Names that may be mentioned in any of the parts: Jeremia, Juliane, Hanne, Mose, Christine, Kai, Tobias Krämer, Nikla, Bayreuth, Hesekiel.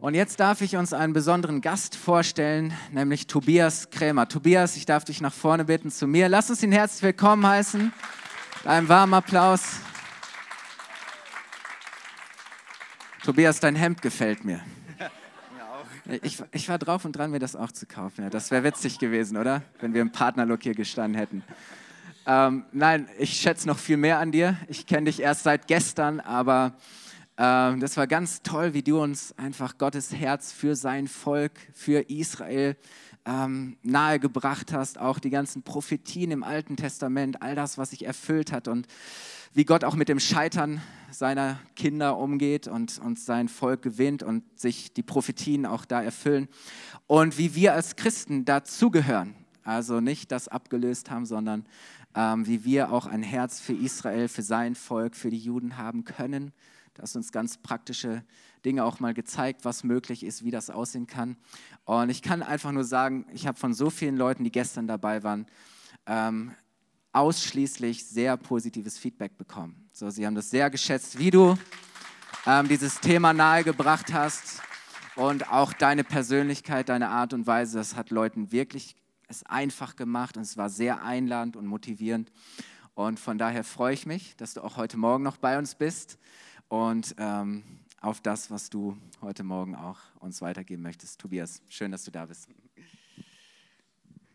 Und jetzt darf ich uns einen besonderen Gast vorstellen, nämlich Tobias Krämer. Tobias, ich darf dich nach vorne bitten zu mir. Lass uns ihn herzlich willkommen heißen. Einen warmen Applaus. Tobias, dein Hemd gefällt mir. Ich war drauf und dran, mir das auch zu kaufen. Ja, das wäre witzig gewesen, oder? Wenn wir im Partnerlook hier gestanden hätten. Nein, ich schätze noch viel mehr an dir. Ich kenne dich erst seit gestern, aber das war ganz toll, wie du uns einfach Gottes Herz für sein Volk, für Israel nahegebracht hast. Auch die ganzen Prophetien im Alten Testament, all das, was sich erfüllt hat und wie Gott auch mit dem Scheitern seiner Kinder umgeht und sein Volk gewinnt und sich die Prophetien auch da erfüllen. Und wie wir als Christen dazugehören, also nicht das abgelöst haben, sondern wie wir auch ein Herz für Israel, für sein Volk, für die Juden haben können. Du hast uns ganz praktische Dinge auch mal gezeigt, was möglich ist, wie das aussehen kann. Und ich kann einfach nur sagen, ich habe von so vielen Leuten, die gestern dabei waren, ausschließlich sehr positives Feedback bekommen. So, sie haben das sehr geschätzt, wie du dieses Thema nahegebracht hast und auch deine Persönlichkeit, deine Art und Weise, das hat Leuten wirklich es einfach gemacht und es war sehr einladend und motivierend. Und von daher freue ich mich, dass du auch heute Morgen noch bei uns bist und auf das, was du heute Morgen auch uns weitergeben möchtest. Tobias, schön, dass du da bist.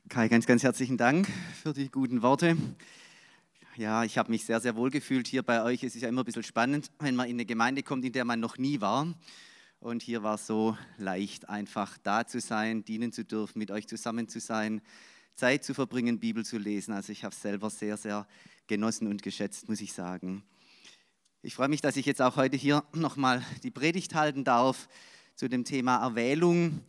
Kai, ganz, ganz herzlichen Dank für die guten Worte. Ja, ich habe mich sehr, sehr wohl gefühlt hier bei euch. Es ist ja immer ein bisschen spannend, wenn man in eine Gemeinde kommt, in der man noch nie war. Und hier war es so leicht, einfach da zu sein, dienen zu dürfen, mit euch zusammen zu sein, Zeit zu verbringen, Bibel zu lesen. Also ich habe es selber sehr, sehr genossen und geschätzt, muss ich sagen. Ich freue mich, dass ich jetzt auch heute hier nochmal die Predigt halten darf zu dem Thema Erwählung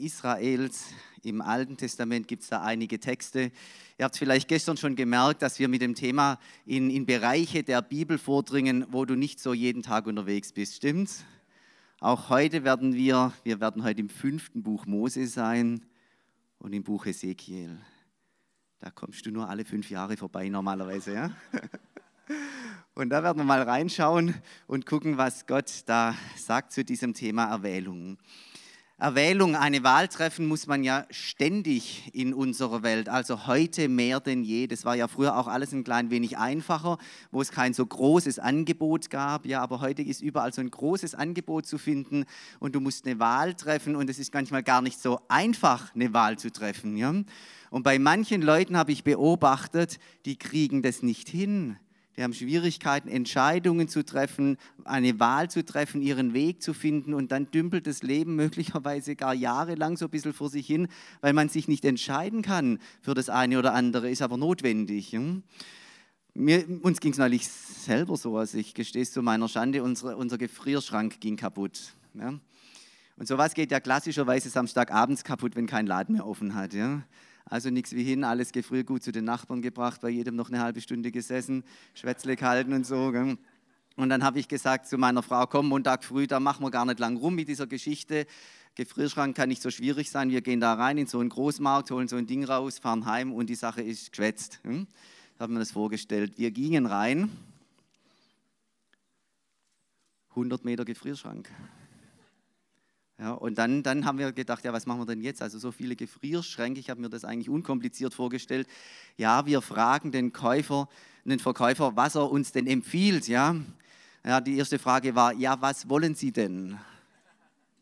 Israels. Im Alten Testament gibt es da einige Texte. Ihr habt vielleicht gestern schon gemerkt, dass wir mit dem Thema in Bereiche der Bibel vordringen, wo du nicht so jeden Tag unterwegs bist, stimmt's? Auch heute werden wir werden heute im 5. Buch Mose sein und im Buch Hesekiel. Da kommst du nur alle 5 Jahre vorbei normalerweise, ja? Und da werden wir mal reinschauen und gucken, was Gott da sagt zu diesem Thema Erwählung. Erwählung, eine Wahl treffen muss man ja ständig in unserer Welt, also heute mehr denn je. Das war ja früher auch alles ein klein wenig einfacher, wo es kein so großes Angebot gab. Ja, aber heute ist überall so ein großes Angebot zu finden und du musst eine Wahl treffen und es ist manchmal gar nicht so einfach, eine Wahl zu treffen. Ja? Und bei manchen Leuten habe ich beobachtet, die kriegen das nicht hin. Die haben Schwierigkeiten, Entscheidungen zu treffen, eine Wahl zu treffen, ihren Weg zu finden und dann dümpelt das Leben möglicherweise gar jahrelang so ein bisschen vor sich hin, weil man sich nicht entscheiden kann für das eine oder andere, ist aber notwendig. Uns ging es neulich selber so, also ich gestehe es zu meiner Schande, unser Gefrierschrank ging kaputt. Ja? Und sowas geht ja klassischerweise samstagabends kaputt, wenn kein Laden mehr offen hat. Ja? Also nichts wie hin, alles Gefriergut zu den Nachbarn gebracht, bei jedem noch eine halbe Stunde gesessen, Schwätzle gehalten und so. Gell? Und dann habe ich gesagt zu meiner Frau, komm, Montag früh, da machen wir gar nicht lang rum mit dieser Geschichte. Gefrierschrank kann nicht so schwierig sein, wir gehen da rein in so einen Großmarkt, holen so ein Ding raus, fahren heim und die Sache ist geschwätzt. Hm? Da haben wir das vorgestellt. Wir gingen rein, 100 Meter Gefrierschrank. Ja, und dann haben wir gedacht, ja, was machen wir denn jetzt? Also so viele Gefrierschränke, ich habe mir das eigentlich unkompliziert vorgestellt. Ja, wir fragen den Verkäufer, was er uns denn empfiehlt. Ja, die erste Frage war, ja, was wollen Sie denn?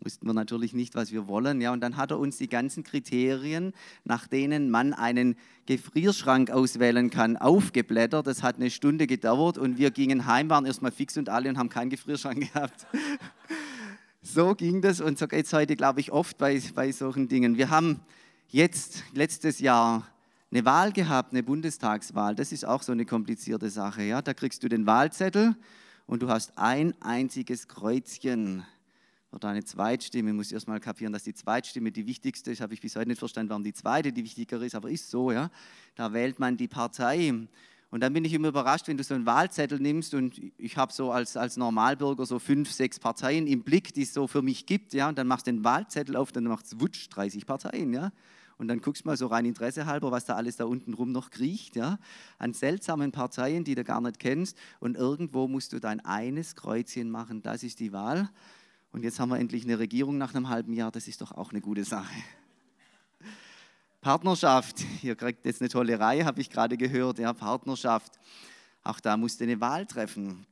Wussten wir natürlich nicht, was wir wollen. Ja, und dann hat er uns die ganzen Kriterien, nach denen man einen Gefrierschrank auswählen kann, aufgeblättert. Das hat 1 Stunde gedauert und wir gingen heim, waren erstmal fix und alle und haben keinen Gefrierschrank gehabt. So ging das und so geht es heute, glaube ich, oft bei solchen Dingen. Wir haben jetzt letztes Jahr eine Wahl gehabt, eine Bundestagswahl. Das ist auch so eine komplizierte Sache. Ja? Da kriegst du den Wahlzettel und du hast ein einziges Kreuzchen. Für deine Zweitstimme, musst du erst mal kapieren, dass die Zweitstimme die wichtigste ist. Habe ich bis heute nicht verstanden, warum die zweite die wichtigere ist, aber ist so. Ja? Da wählt man die Partei. Und dann bin ich immer überrascht, wenn du so einen Wahlzettel nimmst und ich habe so als Normalbürger so 5, 6 Parteien im Blick, die es so für mich gibt, ja, und dann machst du den Wahlzettel auf, dann macht es wutsch, 30 Parteien, ja, und dann guckst mal so rein Interesse halber, was da alles da unten rum noch kriecht, ja, an seltsamen Parteien, die du gar nicht kennst und irgendwo musst du dein eines Kreuzchen machen, das ist die Wahl Und jetzt haben wir endlich eine Regierung nach einem halben Jahr. Das ist doch auch eine gute Sache. Partnerschaft. Ihr kriegt jetzt eine tolle Reihe, habe ich gerade gehört. Ja, Partnerschaft. Auch da musst du eine Wahl treffen.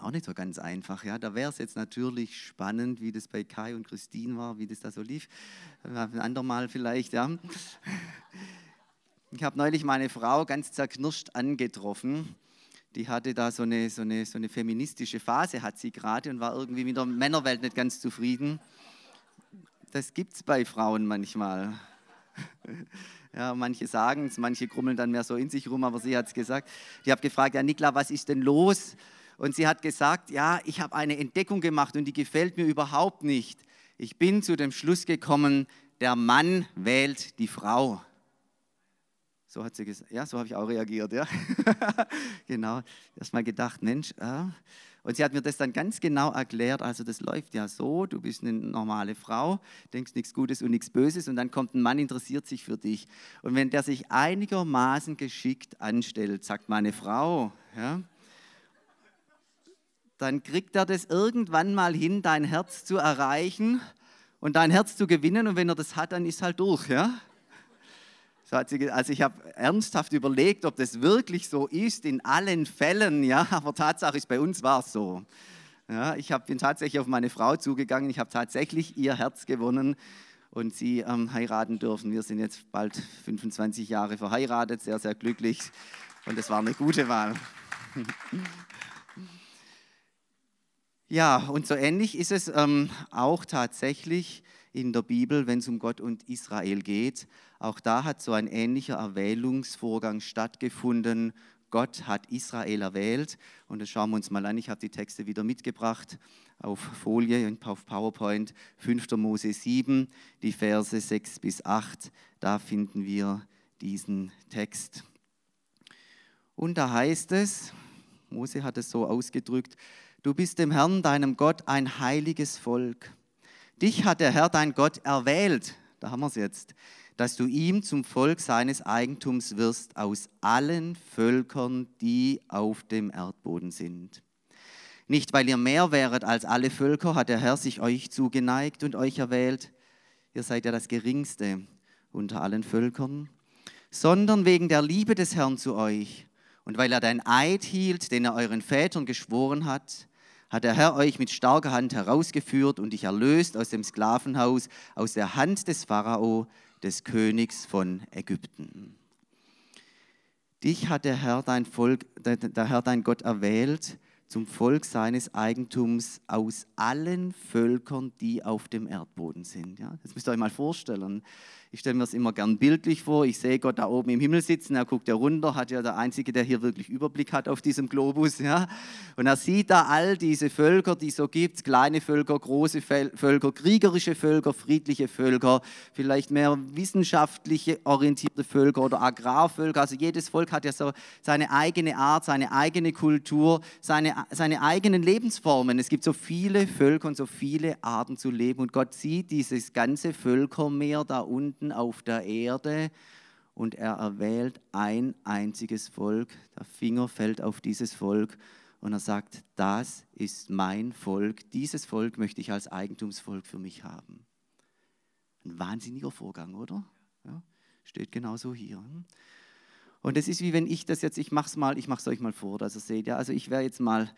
Auch nicht so ganz einfach. Ja. Da wäre es jetzt natürlich spannend, wie das bei Kai und Christine war, wie das da so lief. Ein andermal vielleicht. Ja. Ich habe neulich meine Frau ganz zerknirscht angetroffen. Die hatte da so eine feministische Phase, hat sie gerade, und war irgendwie mit der Männerwelt nicht ganz zufrieden. Das gibt es bei Frauen manchmal. Ja, manche sagen es, manche krummeln dann mehr so in sich rum, aber sie hat es gesagt. Ich habe gefragt, ja Nikla, was ist denn los? Und sie hat gesagt, ja, ich habe eine Entdeckung gemacht und die gefällt mir überhaupt nicht. Ich bin zu dem Schluss gekommen, der Mann wählt die Frau. So hat sie gesagt, ja, so habe ich auch reagiert, ja. Genau, erstmal gedacht, Mensch, ja. Und sie hat mir das dann ganz genau erklärt, also das läuft ja so, du bist eine normale Frau, denkst nichts Gutes und nichts Böses und dann kommt ein Mann, interessiert sich für dich. Und wenn der sich einigermaßen geschickt anstellt, sagt meine Frau, ja, dann kriegt er das irgendwann mal hin, dein Herz zu erreichen und dein Herz zu gewinnen, und wenn er das hat, dann ist halt durch, ja. Also ich habe ernsthaft überlegt, ob das wirklich so ist, in allen Fällen, ja, aber Tatsache ist, bei uns war es so. Ja, bin tatsächlich auf meine Frau zugegangen, ich habe tatsächlich ihr Herz gewonnen und sie heiraten dürfen. Wir sind jetzt bald 25 Jahre verheiratet, sehr, sehr glücklich, und es war eine gute Wahl. Ja, und so ähnlich ist es auch tatsächlich in der Bibel, wenn es um Gott und Israel geht. Auch da hat so ein ähnlicher Erwählungsvorgang stattgefunden. Gott hat Israel erwählt, und das schauen wir uns mal an. Ich habe die Texte wieder mitgebracht auf Folie und auf PowerPoint. 5. Mose 7, die Verse 6 bis 8, da finden wir diesen Text. Und da heißt es, Mose hat es so ausgedrückt: Du bist dem Herrn, deinem Gott, ein heiliges Volk. Dich hat der Herr, dein Gott, erwählt, da haben wir es jetzt, dass du ihm zum Volk seines Eigentums wirst aus allen Völkern, die auf dem Erdboden sind. Nicht, weil ihr mehr wäret als alle Völker, hat der Herr sich euch zugeneigt und euch erwählt. Ihr seid ja das Geringste unter allen Völkern, sondern wegen der Liebe des Herrn zu euch und weil er den Eid hielt, den er euren Vätern geschworen hat der Herr euch mit starker Hand herausgeführt und dich erlöst aus dem Sklavenhaus, aus der Hand des Pharao, des Königs von Ägypten. Dich hat der Herr dein Gott erwählt zum Volk seines Eigentums aus allen Völkern, die auf dem Erdboden sind. Ja, das müsst ihr euch mal vorstellen. Ich stelle mir das immer gern bildlich vor. Ich sehe Gott da oben im Himmel sitzen, er guckt herunter, hat ja der Einzige, der hier wirklich Überblick hat auf diesem Globus. Ja. Und er sieht da all diese Völker, die es so gibt, kleine Völker, große Völker, kriegerische Völker, friedliche Völker, vielleicht mehr wissenschaftliche orientierte Völker oder Agrarvölker. Also jedes Volk hat ja so seine eigene Art, seine eigene Kultur, seine eigenen Lebensformen. Es gibt so viele Völker und so viele Arten zu leben. Und Gott sieht dieses ganze Völkermeer da unten auf der Erde und er erwählt ein einziges Volk. Der Finger fällt auf dieses Volk und er sagt, das ist mein Volk, dieses Volk möchte ich als Eigentumsvolk für mich haben. Ein wahnsinniger Vorgang, oder? Ja, steht genauso hier. Und es ist wie wenn ich das jetzt, ich mache es euch mal vor, dass ihr seht, ja, also ich wäre jetzt mal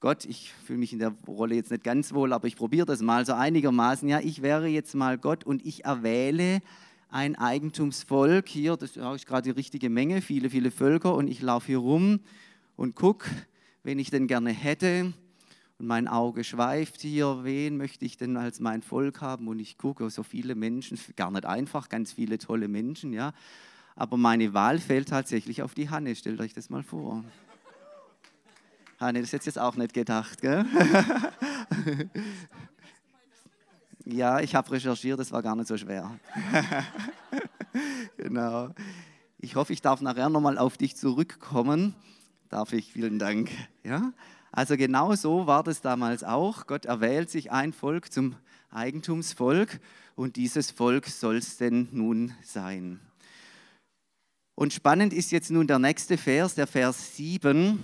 Gott, ich fühle mich in der Rolle jetzt nicht ganz wohl, aber ich probiere das mal so einigermaßen. Ja, ich wäre jetzt mal Gott und ich erwähle ein Eigentumsvolk. Hier, das ist gerade die richtige Menge, viele, viele Völker, und ich laufe hier rum und gucke, wen ich denn gerne hätte. Und mein Auge schweift hier, wen möchte ich denn als mein Volk haben? Und ich gucke, so viele Menschen, gar nicht einfach, ganz viele tolle Menschen, ja. Aber meine Wahl fällt tatsächlich auf die Hanne, stellt euch das mal vor. Hanne, das hättest du jetzt auch nicht gedacht, gell? Ja, ich habe recherchiert, das war gar nicht so schwer. Genau. Ich hoffe, ich darf nachher nochmal auf dich zurückkommen. Darf ich? Vielen Dank. Ja? Also genau so war das damals auch. Gott erwählt sich ein Volk zum Eigentumsvolk und dieses Volk soll es denn nun sein. Und spannend ist jetzt nun der nächste Vers, der Vers 7.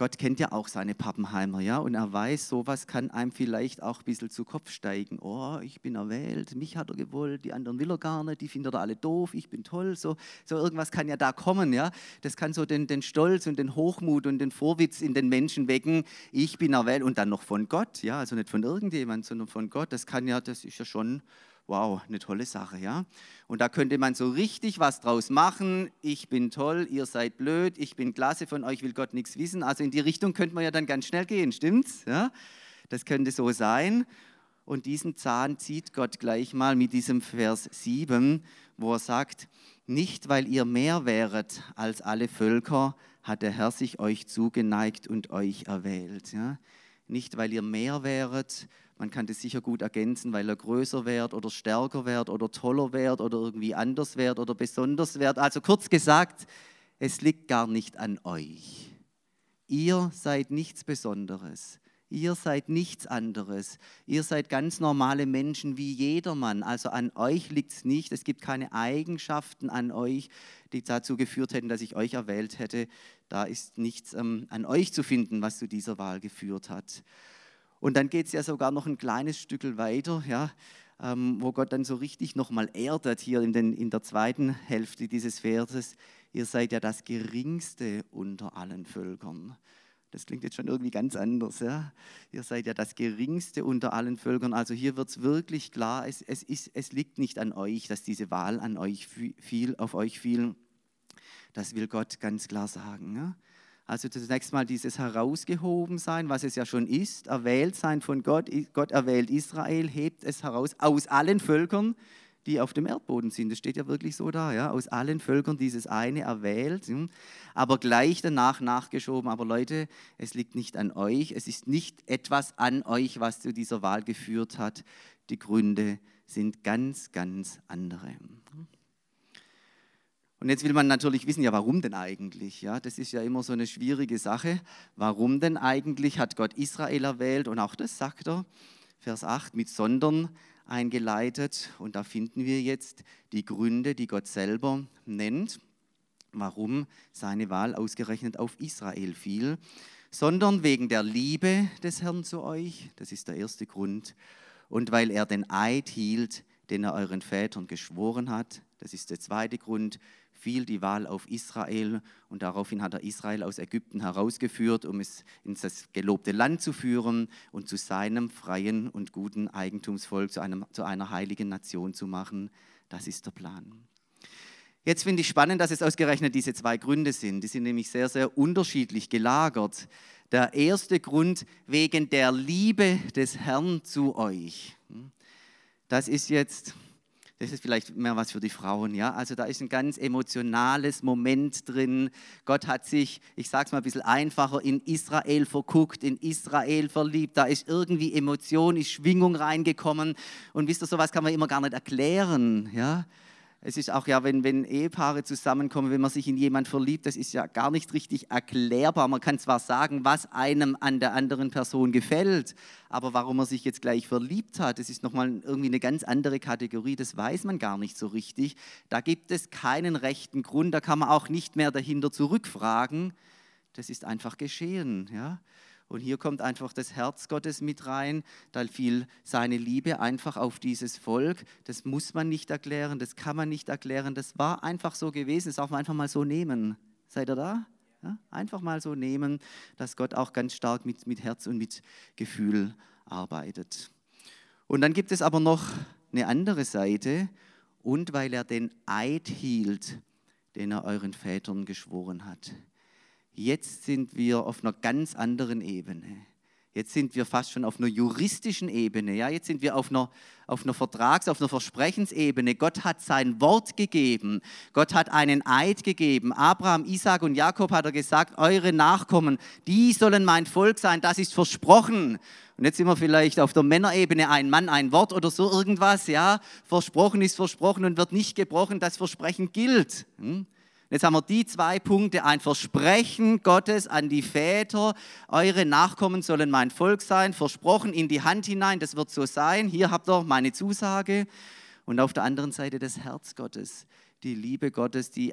Gott kennt ja auch seine Pappenheimer, ja, und er weiß, sowas kann einem vielleicht auch ein bisschen zu Kopf steigen. Oh, ich bin erwählt, mich hat er gewollt, die anderen will er gar nicht, die findet er alle doof, ich bin toll, so irgendwas kann ja da kommen, ja. Das kann so den Stolz und den Hochmut und den Vorwitz in den Menschen wecken, ich bin erwählt und dann noch von Gott, ja, also nicht von irgendjemand, sondern von Gott, das ist ja schon, wow, eine tolle Sache, ja. Und da könnte man so richtig was draus machen. Ich bin toll, ihr seid blöd, ich bin klasse, von euch will Gott nichts wissen. Also in die Richtung könnte man ja dann ganz schnell gehen, stimmt's? Ja? Das könnte so sein. Und diesen Zahn zieht Gott gleich mal mit diesem Vers 7, wo er sagt, nicht weil ihr mehr wäret als alle Völker, hat der Herr sich euch zugeneigt und euch erwählt. Ja? Nicht weil ihr mehr wäret. Man kann das sicher gut ergänzen, weil er größer wird oder stärker wird oder toller wird oder irgendwie anders wird oder besonders wird. Also kurz gesagt, es liegt gar nicht an euch. Ihr seid nichts Besonderes. Ihr seid nichts anderes. Ihr seid ganz normale Menschen wie jedermann. Also an euch liegt es nicht. Es gibt keine Eigenschaften an euch, die dazu geführt hätten, dass ich euch erwählt hätte. Da ist nichts an euch zu finden, was zu dieser Wahl geführt hat. Und dann geht es ja sogar noch ein kleines Stückel weiter, ja, wo Gott dann so richtig nochmal erdet, hier in der zweiten Hälfte dieses Verses. Ihr seid ja das Geringste unter allen Völkern. Das klingt jetzt schon irgendwie ganz anders. Ja? Ihr seid ja das Geringste unter allen Völkern. Also hier wird es wirklich klar, es liegt nicht an euch, dass diese Wahl an euch auf euch fiel. Das will Gott ganz klar sagen, ja? Also zunächst mal dieses Herausgehobensein, was es ja schon ist, Erwähltsein von Gott. Gott erwählt Israel, hebt es heraus aus allen Völkern, die auf dem Erdboden sind. Das steht ja wirklich so da, ja? Aus allen Völkern dieses eine erwählt, aber gleich danach nachgeschoben. Aber Leute, es liegt nicht an euch, es ist nicht etwas an euch, was zu dieser Wahl geführt hat. Die Gründe sind ganz, ganz andere. Und jetzt will man natürlich wissen, ja, warum denn eigentlich? Ja, das ist ja immer so eine schwierige Sache. Warum denn eigentlich hat Gott Israel erwählt? Und auch das sagt er, Vers 8, mit Sondern eingeleitet. Und da finden wir jetzt die Gründe, die Gott selber nennt, warum seine Wahl ausgerechnet auf Israel fiel. Sondern wegen der Liebe des Herrn zu euch, das ist der erste Grund. Und weil er den Eid hielt, den er euren Vätern geschworen hat, das ist der zweite Grund, fiel die Wahl auf Israel und daraufhin hat er Israel aus Ägypten herausgeführt, um es in das gelobte Land zu führen und zu seinem freien und guten Eigentumsvolk, zu einer heiligen Nation zu machen. Das ist der Plan. Jetzt finde ich spannend, dass es ausgerechnet diese zwei Gründe sind. Die sind nämlich sehr, sehr unterschiedlich gelagert. Der erste Grund, wegen der Liebe des Herrn zu euch. Das ist vielleicht mehr was für die Frauen, ja. Also da ist ein ganz emotionales Moment drin. Gott hat sich, ich sage es mal ein bisschen einfacher, in Israel verguckt, in Israel verliebt. Da ist irgendwie Emotion, ist Schwingung reingekommen. Und wisst ihr, sowas kann man immer gar nicht erklären, ja. Es ist auch ja, wenn Ehepaare zusammenkommen, wenn man sich in jemand verliebt, das ist ja gar nicht richtig erklärbar. Man kann zwar sagen, was einem an der anderen Person gefällt, aber warum man sich jetzt gleich verliebt hat, das ist nochmal irgendwie eine ganz andere Kategorie, das weiß man gar nicht so richtig. Da gibt es keinen rechten Grund, da kann man auch nicht mehr dahinter zurückfragen. Das ist einfach geschehen, ja. Und hier kommt einfach das Herz Gottes mit rein, da fiel seine Liebe einfach auf dieses Volk. Das muss man nicht erklären, das kann man nicht erklären, das war einfach so gewesen, das darf man einfach mal so nehmen. Seid ihr da? Ja? Einfach mal so nehmen, dass Gott auch ganz stark mit Herz und mit Gefühl arbeitet. Und dann gibt es aber noch eine andere Seite, und weil er den Eid hielt, den er euren Vätern geschworen hat. Jetzt sind wir auf einer ganz anderen Ebene. Jetzt sind wir fast schon auf einer juristischen Ebene. Ja? Jetzt sind wir auf einer Vertrags-, auf einer Versprechensebene. Gott hat sein Wort gegeben. Gott hat einen Eid gegeben. Abraham, Isaak und Jakob hat er gesagt, eure Nachkommen, die sollen mein Volk sein. Das ist versprochen. Und jetzt sind wir vielleicht auf der Männerebene, ein Mann, ein Wort oder so irgendwas. Ja? Versprochen ist versprochen und wird nicht gebrochen. Das Versprechen gilt. Jetzt haben wir die zwei Punkte, ein Versprechen Gottes an die Väter, eure Nachkommen sollen mein Volk sein, versprochen in die Hand hinein, das wird so sein, hier habt ihr meine Zusage. Und auf der anderen Seite das Herz Gottes, die Liebe Gottes, die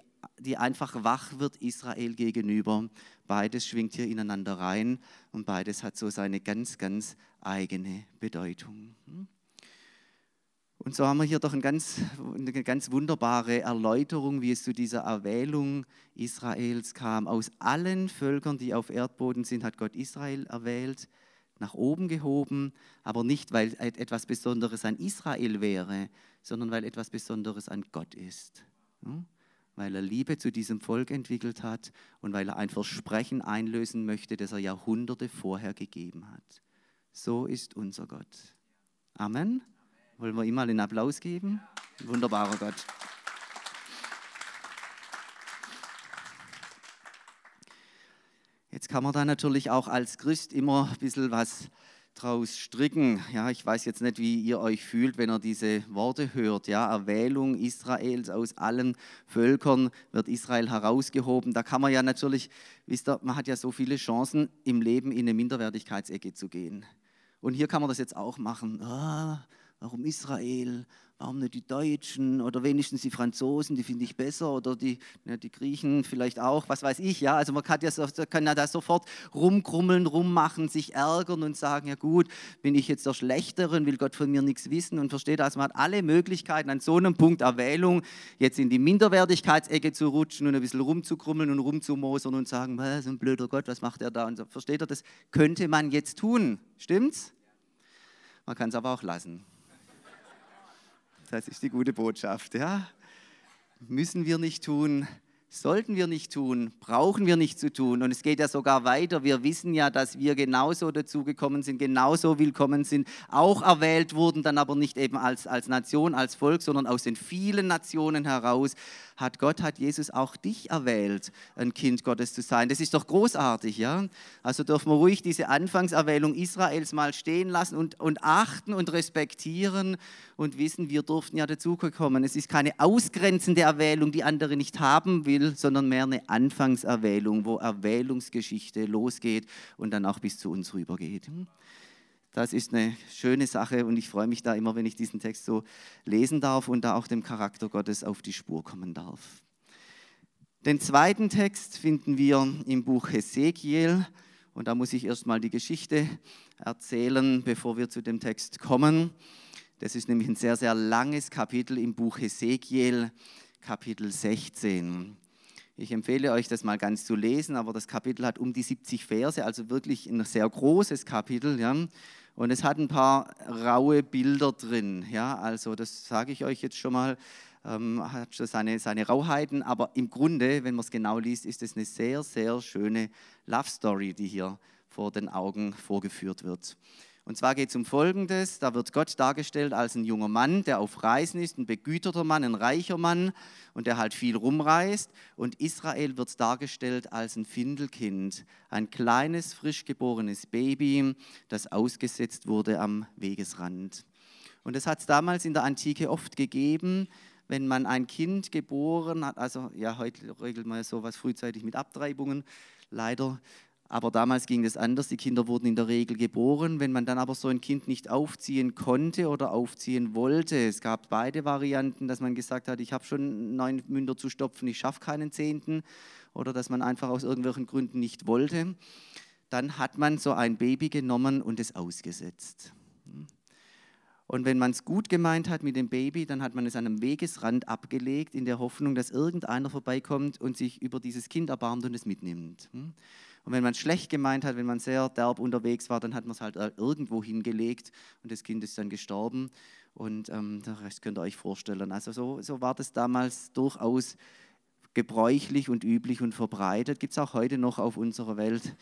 einfach wach wird Israel gegenüber. Beides schwingt hier ineinander rein und beides hat so seine ganz, ganz eigene Bedeutung. Und so haben wir hier doch eine ganz wunderbare Erläuterung, wie es zu dieser Erwählung Israels kam. Aus allen Völkern, die auf Erdboden sind, hat Gott Israel erwählt, nach oben gehoben, aber nicht, weil etwas Besonderes an Israel wäre, sondern weil etwas Besonderes an Gott ist. Weil er Liebe zu diesem Volk entwickelt hat und weil er ein Versprechen einlösen möchte, das er Jahrhunderte vorher gegeben hat. So ist unser Gott. Amen. Wollen wir ihm mal einen Applaus geben? Ja. Wunderbarer Gott. Jetzt kann man da natürlich auch als Christ immer ein bisschen was draus stricken. Ja, ich weiß jetzt nicht, wie ihr euch fühlt, wenn ihr diese Worte hört. Ja, Erwählung Israels, aus allen Völkern wird Israel herausgehoben. Da kann man ja natürlich, wisst ihr, man hat ja so viele Chancen, im Leben in eine Minderwertigkeitsecke zu gehen. Und hier kann man das jetzt auch machen. Warum Israel? Warum nicht die Deutschen oder wenigstens die Franzosen, die finde ich besser, oder die Griechen vielleicht auch, was weiß ich. Ja? Also man kann ja da sofort rumkrummeln, rummachen, sich ärgern und sagen, ja gut, bin ich jetzt der Schlechtere und will Gott von mir nichts wissen und versteht, also man hat alle Möglichkeiten, an so einem Punkt Erwählung jetzt in die Minderwertigkeitsecke zu rutschen und ein bisschen rumzukrummeln und rumzumosern und sagen, was ist ein blöder Gott, was macht er da? Und so, versteht ihr, das könnte man jetzt tun, stimmt's? Man kann es aber auch lassen. Das ist die gute Botschaft. Ja? Müssen wir nicht tun, sollten wir nicht tun, brauchen wir nicht zu tun. Und es geht ja sogar weiter. Wir wissen ja, dass wir genauso dazugekommen sind, genauso willkommen sind, auch erwählt wurden, dann aber nicht eben als Nation, als Volk, sondern aus den vielen Nationen heraus. Hat Jesus auch dich erwählt, ein Kind Gottes zu sein. Das ist doch großartig, ja? Also dürfen wir ruhig diese Anfangserwählung Israels mal stehen lassen und achten und respektieren und wissen, wir durften ja dazugekommen. Es ist keine ausgrenzende Erwählung, die andere nicht haben will, sondern mehr eine Anfangserwählung, wo Erwählungsgeschichte losgeht und dann auch bis zu uns rübergeht. Das ist eine schöne Sache und ich freue mich da immer, wenn ich diesen Text so lesen darf und da auch dem Charakter Gottes auf die Spur kommen darf. Den zweiten Text finden wir im Buch Hesekiel und da muss ich erstmal die Geschichte erzählen, bevor wir zu dem Text kommen. Das ist nämlich ein sehr, sehr langes Kapitel im Buch Hesekiel, Kapitel 16. Ich empfehle euch, das mal ganz zu lesen, aber das Kapitel hat um die 70 Verse, also wirklich ein sehr großes Kapitel, ja. Und es hat ein paar raue Bilder drin, ja. Also das sage ich euch jetzt schon mal, hat schon seine Rauheiten, aber im Grunde, wenn man es genau liest, ist es eine sehr, sehr schöne Love Story, die hier vor den Augen vorgeführt wird. Und zwar geht es um Folgendes, da wird Gott dargestellt als ein junger Mann, der auf Reisen ist, ein begüterter Mann, ein reicher Mann und der halt viel rumreist. Und Israel wird dargestellt als ein Findelkind, ein kleines, frisch geborenes Baby, das ausgesetzt wurde am Wegesrand. Und das hat es damals in der Antike oft gegeben, wenn man ein Kind geboren hat, also ja, heute regelt man ja sowas frühzeitig mit Abtreibungen, leider. Aber damals ging das anders, die Kinder wurden in der Regel geboren. Wenn man dann aber so ein Kind nicht aufziehen konnte oder aufziehen wollte, es gab beide Varianten, dass man gesagt hat, ich habe schon 9 Münder zu stopfen, ich schaffe keinen 10. Oder dass man einfach aus irgendwelchen Gründen nicht wollte. Dann hat man so ein Baby genommen und es ausgesetzt. Und wenn man es gut gemeint hat mit dem Baby, dann hat man es an einem Wegesrand abgelegt, in der Hoffnung, dass irgendeiner vorbeikommt und sich über dieses Kind erbarmt und es mitnimmt. Und wenn man es schlecht gemeint hat, wenn man sehr derb unterwegs war, dann hat man es halt irgendwo hingelegt und das Kind ist dann gestorben. Und den Rest könnt ihr euch vorstellen. Also so war das damals durchaus gebräuchlich und üblich und verbreitet. Gibt es auch heute noch auf unserer Welt,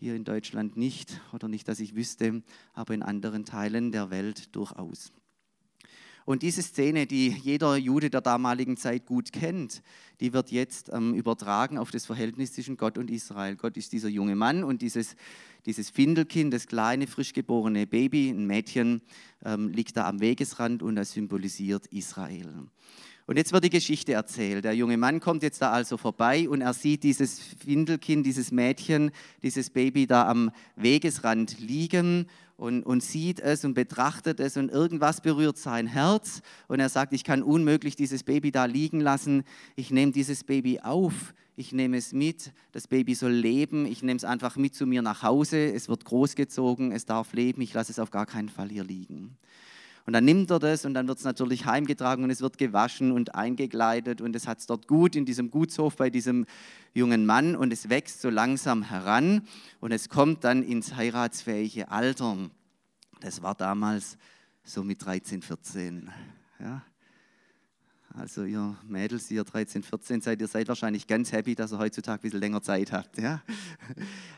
hier in Deutschland nicht oder nicht, dass ich wüsste, aber in anderen Teilen der Welt durchaus. Und diese Szene, die jeder Jude der damaligen Zeit gut kennt, die wird jetzt übertragen auf das Verhältnis zwischen Gott und Israel. Gott ist dieser junge Mann und dieses Findelkind, das kleine, frisch geborene Baby, ein Mädchen, liegt da am Wegesrand und das symbolisiert Israel. Und jetzt wird die Geschichte erzählt. Der junge Mann kommt jetzt da also vorbei und er sieht dieses Findelkind, dieses Mädchen, dieses Baby da am Wegesrand liegen und sieht es und betrachtet es und irgendwas berührt sein Herz. Und er sagt, ich kann unmöglich dieses Baby da liegen lassen. Ich nehme dieses Baby auf. Ich nehme es mit, das Baby soll leben, ich nehme es einfach mit zu mir nach Hause, es wird großgezogen, es darf leben, ich lasse es auf gar keinen Fall hier liegen. Und dann nimmt er das und dann wird es natürlich heimgetragen und es wird gewaschen und eingekleidet und es hat es dort gut in diesem Gutshof bei diesem jungen Mann und es wächst so langsam heran und es kommt dann ins heiratsfähige Alter. Das war damals so mit 13, 14, ja. Also ihr Mädels, ihr 13, 14 seid, ihr seid wahrscheinlich ganz happy, dass ihr heutzutage ein bisschen länger Zeit habt. Ja?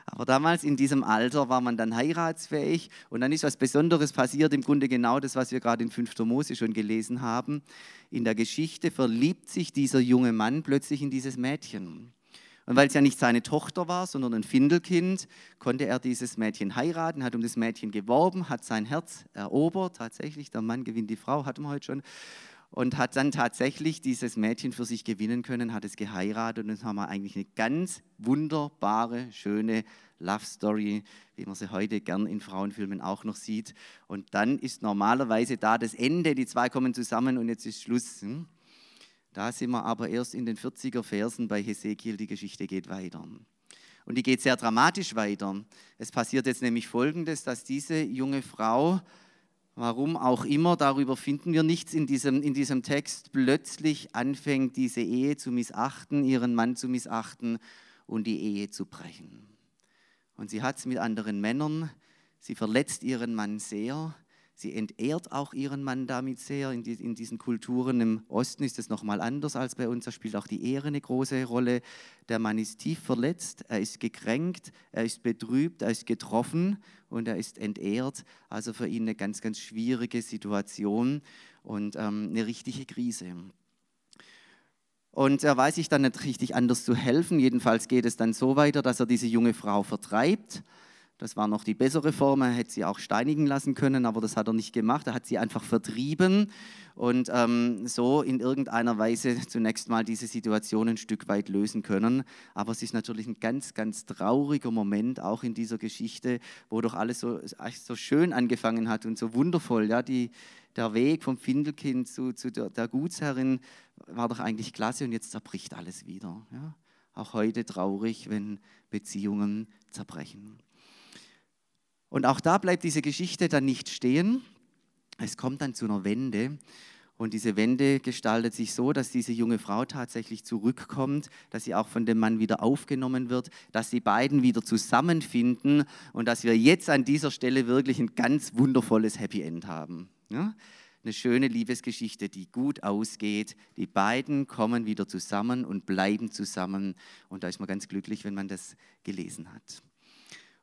Aber damals in diesem Alter war man dann heiratsfähig und dann ist was Besonderes passiert, im Grunde genau das, was wir gerade in 5. Mose schon gelesen haben. In der Geschichte verliebt sich dieser junge Mann plötzlich in dieses Mädchen. Und weil es ja nicht seine Tochter war, sondern ein Findelkind, konnte er dieses Mädchen heiraten, hat um das Mädchen geworben, hat sein Herz erobert. Tatsächlich, der Mann gewinnt die Frau, hatten wir heute schon. Und hat dann tatsächlich dieses Mädchen für sich gewinnen können, hat es geheiratet und dann haben wir eigentlich eine ganz wunderbare, schöne Love Story, wie man sie heute gern in Frauenfilmen auch noch sieht. Und dann ist normalerweise da das Ende, die zwei kommen zusammen und jetzt ist Schluss. Da sind wir aber erst in den 40er Versen bei Hesekiel, die Geschichte geht weiter. Und die geht sehr dramatisch weiter. Es passiert jetzt nämlich Folgendes, dass diese junge Frau, warum auch immer, darüber finden wir nichts in diesem Text, plötzlich anfängt, diese Ehe zu missachten, ihren Mann zu missachten und die Ehe zu brechen. Und sie hat es mit anderen Männern, sie verletzt ihren Mann sehr, sie entehrt auch ihren Mann damit sehr. In diesen Kulturen im Osten ist es nochmal anders als bei uns, da spielt auch die Ehre eine große Rolle. Der Mann ist tief verletzt, er ist gekränkt, er ist betrübt, er ist getroffen und er ist entehrt. Also für ihn eine ganz, ganz schwierige Situation und eine richtige Krise. Und er weiß sich dann nicht richtig anders zu helfen. Jedenfalls geht es dann so weiter, dass er diese junge Frau vertreibt. Das war noch die bessere Form, er hätte sie auch steinigen lassen können, aber das hat er nicht gemacht, er hat sie einfach vertrieben und so in irgendeiner Weise zunächst mal diese Situation ein Stück weit lösen können. Aber es ist natürlich ein ganz, ganz trauriger Moment, auch in dieser Geschichte, wo doch alles so schön angefangen hat und so wundervoll, ja, der Weg vom Findelkind zu der Gutsherrin war doch eigentlich klasse und jetzt zerbricht alles wieder. Ja? Auch heute traurig, wenn Beziehungen zerbrechen. Und auch da bleibt diese Geschichte dann nicht stehen. Es kommt dann zu einer Wende und diese Wende gestaltet sich so, dass diese junge Frau tatsächlich zurückkommt, dass sie auch von dem Mann wieder aufgenommen wird, dass die beiden wieder zusammenfinden und dass wir jetzt an dieser Stelle wirklich ein ganz wundervolles Happy End haben. Ja? Eine schöne Liebesgeschichte, die gut ausgeht. Die beiden kommen wieder zusammen und bleiben zusammen und da ist man ganz glücklich, wenn man das gelesen hat.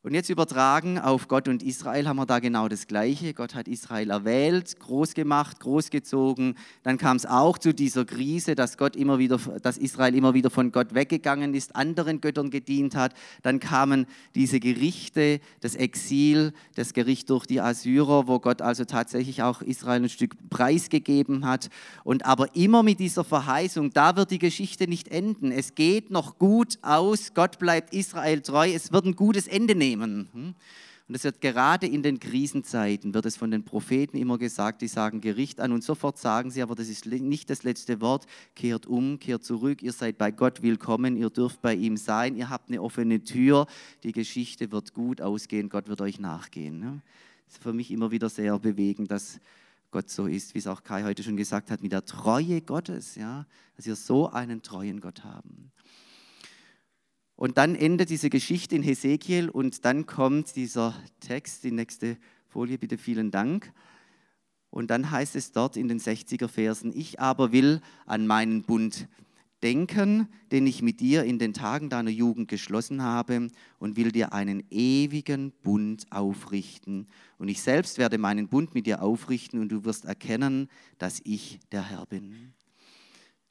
Und jetzt übertragen auf Gott und Israel haben wir da genau das Gleiche. Gott hat Israel erwählt, groß gemacht, großgezogen. Dann kam es auch zu dieser Krise, dass Israel immer wieder von Gott weggegangen ist, anderen Göttern gedient hat. Dann kamen diese Gerichte, das Exil, das Gericht durch die Assyrer, wo Gott also tatsächlich auch Israel ein Stück preisgegeben hat. Und aber immer mit dieser Verheißung, da wird die Geschichte nicht enden. Es geht noch gut aus, Gott bleibt Israel treu, es wird ein gutes Ende nehmen. Und es wird gerade in den Krisenzeiten, wird es von den Propheten immer gesagt, die sagen Gericht an und sofort sagen sie, aber das ist nicht das letzte Wort, kehrt um, kehrt zurück, ihr seid bei Gott willkommen, ihr dürft bei ihm sein, ihr habt eine offene Tür, die Geschichte wird gut ausgehen, Gott wird euch nachgehen. Das ist für mich immer wieder sehr bewegend, dass Gott so ist, wie es auch Kai heute schon gesagt hat, mit der Treue Gottes, ja, dass wir so einen treuen Gott haben. Und dann endet diese Geschichte in Hesekiel und dann kommt dieser Text, die nächste Folie, bitte, vielen Dank. Und dann heißt es dort in den 60er Versen, ich aber will an meinen Bund denken, den ich mit dir in den Tagen deiner Jugend geschlossen habe und will dir einen ewigen Bund aufrichten. Und ich selbst werde meinen Bund mit dir aufrichten und du wirst erkennen, dass ich der Herr bin.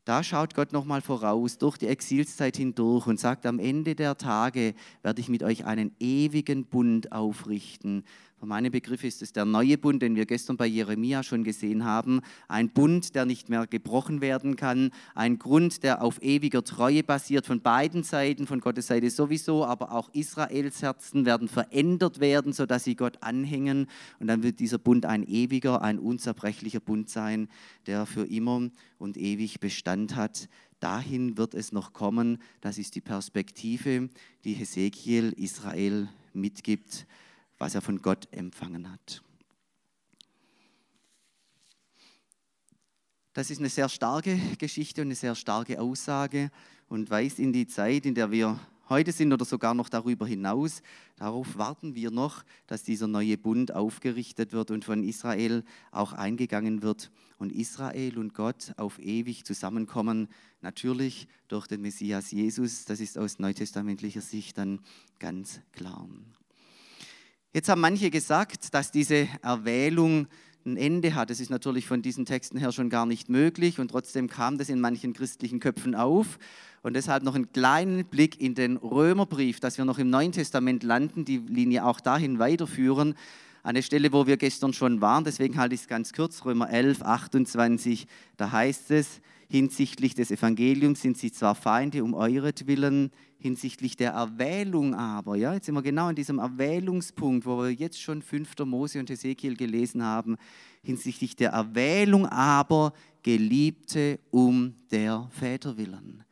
Da schaut Gott nochmal voraus, durch die Exilszeit hindurch und sagt, am Ende der Tage werde ich mit euch einen ewigen Bund aufrichten. Für meine Begriffe ist es der neue Bund, den wir gestern bei Jeremia schon gesehen haben. Ein Bund, der nicht mehr gebrochen werden kann. Ein Grund, der auf ewiger Treue basiert, von beiden Seiten, von Gottes Seite sowieso, aber auch Israels Herzen werden verändert werden, sodass sie Gott anhängen. Und dann wird dieser Bund ein ewiger, ein unzerbrechlicher Bund sein, der für immer und ewig Bestand hat. Dahin wird es noch kommen. Das ist die Perspektive, die Hesekiel Israel mitgibt, was er von Gott empfangen hat. Das ist eine sehr starke Geschichte und eine sehr starke Aussage und weist in die Zeit, in der wir heute sind oder sogar noch darüber hinaus. Darauf warten wir noch, dass dieser neue Bund aufgerichtet wird und von Israel auch eingegangen wird und Israel und Gott auf ewig zusammenkommen, natürlich durch den Messias Jesus. Das ist aus neutestamentlicher Sicht dann ganz klar. Jetzt haben manche gesagt, dass diese Erwählung ein Ende hat. Das ist natürlich von diesen Texten her schon gar nicht möglich und trotzdem kam das in manchen christlichen Köpfen auf. Und deshalb noch einen kleinen Blick in den Römerbrief, dass wir noch im Neuen Testament landen, die Linie auch dahin weiterführen, an der Stelle, wo wir gestern schon waren. Deswegen halte ich es ganz kurz, Römer 11, 28, da heißt es, hinsichtlich des Evangeliums sind sie zwar Feinde um euretwillen, hinsichtlich der Erwählung aber, ja, jetzt sind wir genau an diesem Erwählungspunkt, wo wir jetzt schon 5. Mose und Hesekiel gelesen haben, hinsichtlich der Erwählung aber, Geliebte um der Väter willen.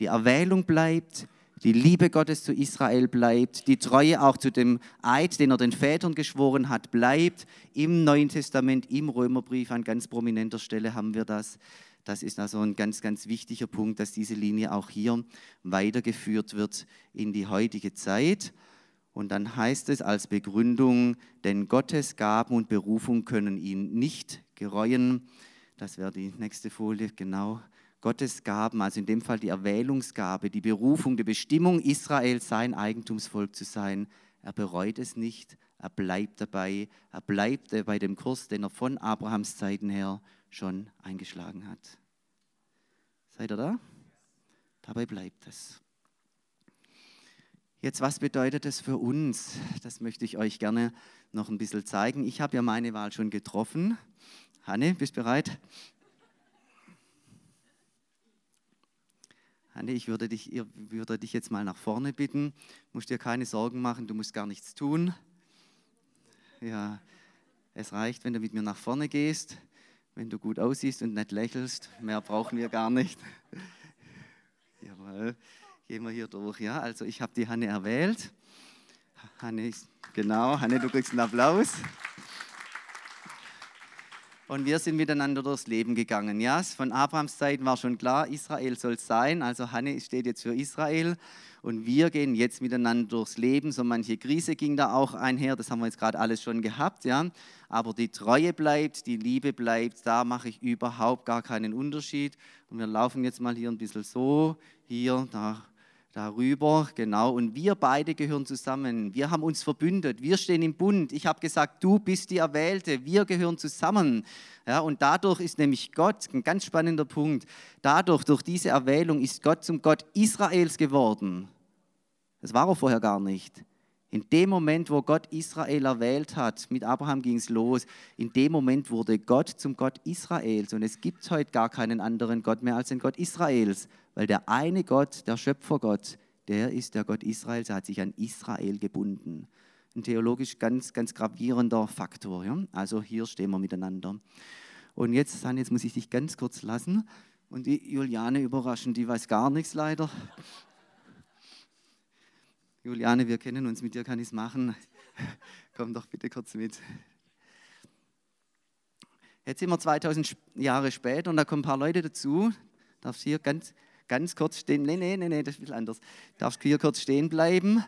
Die Erwählung bleibt, die Liebe Gottes zu Israel bleibt, die Treue auch zu dem Eid, den er den Vätern geschworen hat, bleibt. Im Neuen Testament, im Römerbrief, an ganz prominenter Stelle haben wir das. Das ist also ein ganz, ganz wichtiger Punkt, dass diese Linie auch hier weitergeführt wird in die heutige Zeit. Und dann heißt es als Begründung, denn Gottes Gaben und Berufung können ihn nicht gereuen. Das wäre die nächste Folie, genau. Gottes Gaben, also in dem Fall die Erwählungsgabe, die Berufung, die Bestimmung Israels, sein Eigentumsvolk zu sein. Er bereut es nicht, er bleibt bei dem Kurs, den er von Abrahams Zeiten her schon eingeschlagen hat. Seid ihr da? Dabei bleibt es. Jetzt, was bedeutet das für uns? Das möchte ich euch gerne noch ein bisschen zeigen. Ich habe ja meine Wahl schon getroffen. Hanne, bist du bereit? Hanne, ich würde dich jetzt mal nach vorne bitten. Du musst dir keine Sorgen machen, du musst gar nichts tun. Ja, es reicht, wenn du mit mir nach vorne gehst. Wenn du gut aussiehst und nicht lächelst, mehr brauchen wir gar nicht. Jawohl, gehen wir hier durch. Ja, also ich habe die Hanne erwählt. Hanne, du kriegst einen Applaus. Und wir sind miteinander durchs Leben gegangen. Ja, von Abrahams Zeiten war schon klar, Israel soll es sein. Also Hanne steht jetzt für Israel. Und wir gehen jetzt miteinander durchs Leben. So manche Krise ging da auch einher. Das haben wir jetzt gerade alles schon gehabt. Ja. Aber die Treue bleibt, die Liebe bleibt, da mache ich überhaupt gar keinen Unterschied. Und wir laufen jetzt mal hier ein bisschen so, hier, da, darüber, genau. Und wir beide gehören zusammen. Wir haben uns verbündet. Wir stehen im Bund. Ich habe gesagt, du bist die Erwählte. Wir gehören zusammen. Ja, und dadurch ist nämlich Gott, ein ganz spannender Punkt, durch diese Erwählung ist Gott zum Gott Israels geworden. Das war er vorher gar nicht. In dem Moment, wo Gott Israel erwählt hat, mit Abraham ging es los, in dem Moment wurde Gott zum Gott Israels. Und es gibt heute gar keinen anderen Gott mehr als den Gott Israels, weil der eine Gott, der Schöpfergott, der ist der Gott Israels, der hat sich an Israel gebunden. Ein theologisch ganz, ganz gravierender Faktor. Ja? Also hier stehen wir miteinander. Und jetzt, Sanne, jetzt muss ich dich ganz kurz lassen und die Juliane überraschen, die weiß gar nichts leider. Juliane, wir kennen uns, mit dir kann ich es machen. Komm doch bitte kurz mit. Jetzt sind wir 2000 Jahre später und da kommen ein paar Leute dazu. Darfst hier ganz kurz stehen? Nee, das ist ein bisschen anders. Darfst hier kurz stehen bleiben?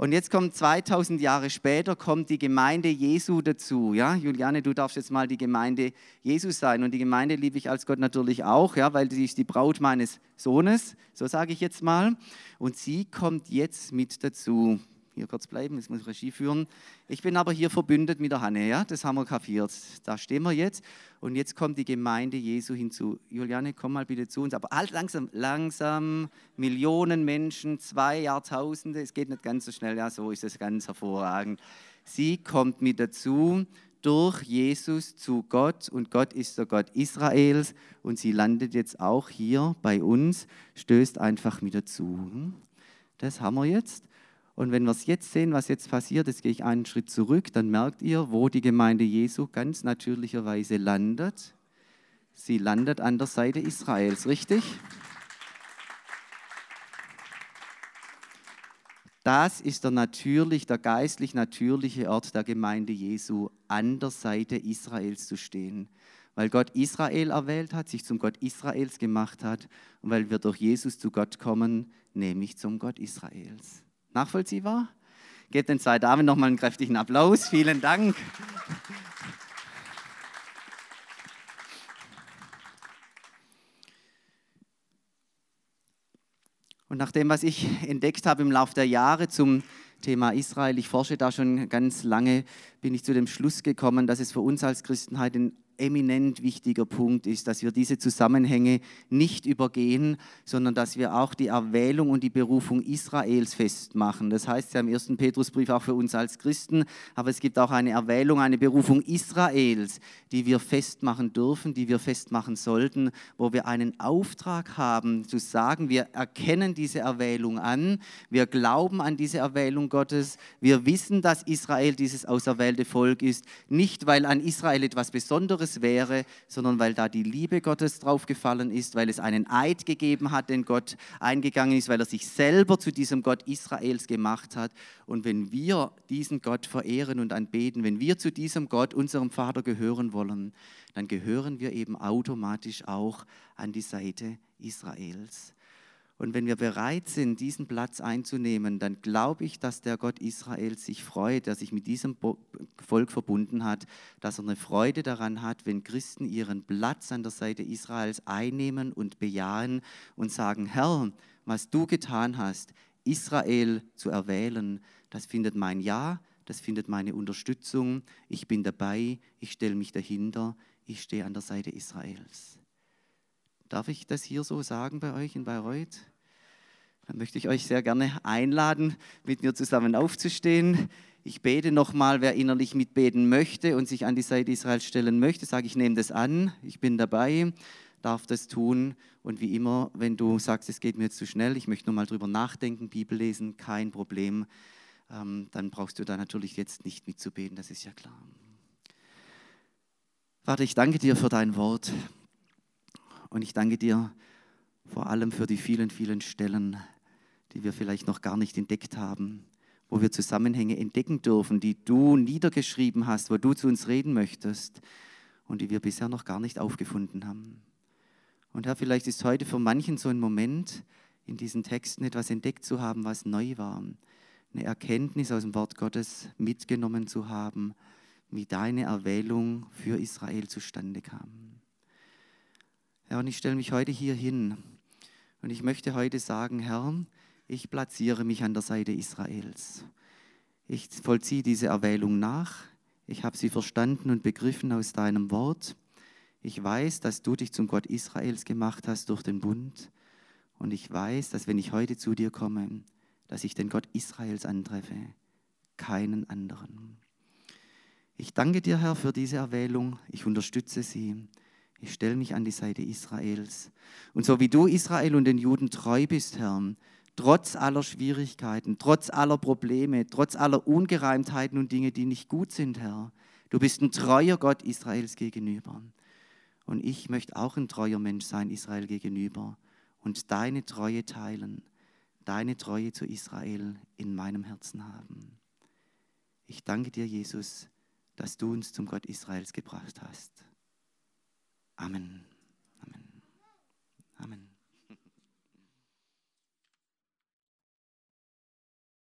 Und jetzt kommt 2000 Jahre später, kommt die Gemeinde Jesu dazu. Ja? Juliane, du darfst jetzt mal die Gemeinde Jesu sein. Und die Gemeinde liebe ich als Gott natürlich auch, ja? Weil sie ist die Braut meines Sohnes, so sage ich jetzt mal. Und sie kommt jetzt mit dazu. hier kurz bleiben, jetzt muss ich Regie führen. Ich bin aber hier verbündet mit der Hanne, ja? Das haben wir kapiert. Da stehen wir jetzt und jetzt kommt die Gemeinde Jesu hinzu. Juliane, komm mal bitte zu uns, aber halt langsam, Millionen Menschen, 2 Jahrtausende, es geht nicht ganz so schnell, ja, so ist es ganz hervorragend. Sie kommt mit dazu, durch Jesus zu Gott, und Gott ist der Gott Israels, und sie landet jetzt auch hier bei uns, stößt einfach mit dazu. Das haben wir jetzt. Und wenn wir es jetzt sehen, was jetzt passiert, jetzt gehe ich einen Schritt zurück, dann merkt ihr, wo die Gemeinde Jesu ganz natürlicherweise landet. Sie landet an der Seite Israels, richtig? Das ist der geistlich natürliche Ort der Gemeinde Jesu, an der Seite Israels zu stehen. Weil Gott Israel erwählt hat, sich zum Gott Israels gemacht hat und weil wir durch Jesus zu Gott kommen, nämlich zum Gott Israels. Nachvollziehbar? Gebt den 2 Damen nochmal einen kräftigen Applaus. Vielen Dank. Und nach dem, was ich entdeckt habe im Laufe der Jahre zum Thema Israel, ich forsche da schon ganz lange, bin ich zu dem Schluss gekommen, dass es für uns als Christenheit in eminent wichtiger Punkt ist, dass wir diese Zusammenhänge nicht übergehen, sondern dass wir auch die Erwählung und die Berufung Israels festmachen. Das heißt ja im 1. Petrusbrief auch für uns als Christen, aber es gibt auch eine Erwählung, eine Berufung Israels, die wir festmachen dürfen, die wir festmachen sollten, wo wir einen Auftrag haben, zu sagen, wir erkennen diese Erwählung an, wir glauben an diese Erwählung Gottes, wir wissen, dass Israel dieses auserwählte Volk ist, nicht weil an Israel etwas Besonderes wäre, sondern weil da die Liebe Gottes draufgefallen ist, weil es einen Eid gegeben hat, den Gott eingegangen ist, weil er sich selber zu diesem Gott Israels gemacht hat. Und wenn wir diesen Gott verehren und anbeten, wenn wir zu diesem Gott, unserem Vater, gehören wollen, dann gehören wir eben automatisch auch an die Seite Israels. Und wenn wir bereit sind, diesen Platz einzunehmen, dann glaube ich, dass der Gott Israels sich freut, der sich mit diesem Volk verbunden hat, dass er eine Freude daran hat, wenn Christen ihren Platz an der Seite Israels einnehmen und bejahen und sagen, Herr, was du getan hast, Israel zu erwählen, das findet mein Ja, das findet meine Unterstützung, ich bin dabei, ich stelle mich dahinter, ich stehe an der Seite Israels. Darf ich das hier so sagen bei euch in Bayreuth? Dann möchte ich euch sehr gerne einladen, mit mir zusammen aufzustehen. Ich bete nochmal, wer innerlich mitbeten möchte und sich an die Seite Israels stellen möchte, sage ich, nehme das an, ich bin dabei, darf das tun. Und wie immer, wenn du sagst, es geht mir jetzt zu schnell, ich möchte nochmal drüber nachdenken, Bibel lesen, kein Problem, dann brauchst du da natürlich jetzt nicht mitzubeten, das ist ja klar. Vater, ich danke dir für dein Wort. Und ich danke dir vor allem für die vielen, vielen Stellen, die wir vielleicht noch gar nicht entdeckt haben, wo wir Zusammenhänge entdecken dürfen, die du niedergeschrieben hast, wo du zu uns reden möchtest und die wir bisher noch gar nicht aufgefunden haben. Und Herr, vielleicht ist heute für manchen so ein Moment, in diesen Texten etwas entdeckt zu haben, was neu war, eine Erkenntnis aus dem Wort Gottes mitgenommen zu haben, wie deine Erwählung für Israel zustande kam. Herr, und ich stelle mich heute hier hin und ich möchte heute sagen, Herr, ich platziere mich an der Seite Israels. Ich vollziehe diese Erwählung nach, ich habe sie verstanden und begriffen aus deinem Wort. Ich weiß, dass du dich zum Gott Israels gemacht hast durch den Bund und ich weiß, dass wenn ich heute zu dir komme, dass ich den Gott Israels antreffe, keinen anderen. Ich danke dir, Herr, für diese Erwählung, ich unterstütze sie. Ich stelle mich an die Seite Israels. Und so wie du Israel und den Juden treu bist, Herr, trotz aller Schwierigkeiten, trotz aller Probleme, trotz aller Ungereimtheiten und Dinge, die nicht gut sind, Herr, du bist ein treuer Gott Israels gegenüber. Und ich möchte auch ein treuer Mensch sein Israel gegenüber und deine Treue teilen, deine Treue zu Israel in meinem Herzen haben. Ich danke dir, Jesus, dass du uns zum Gott Israels gebracht hast. Amen.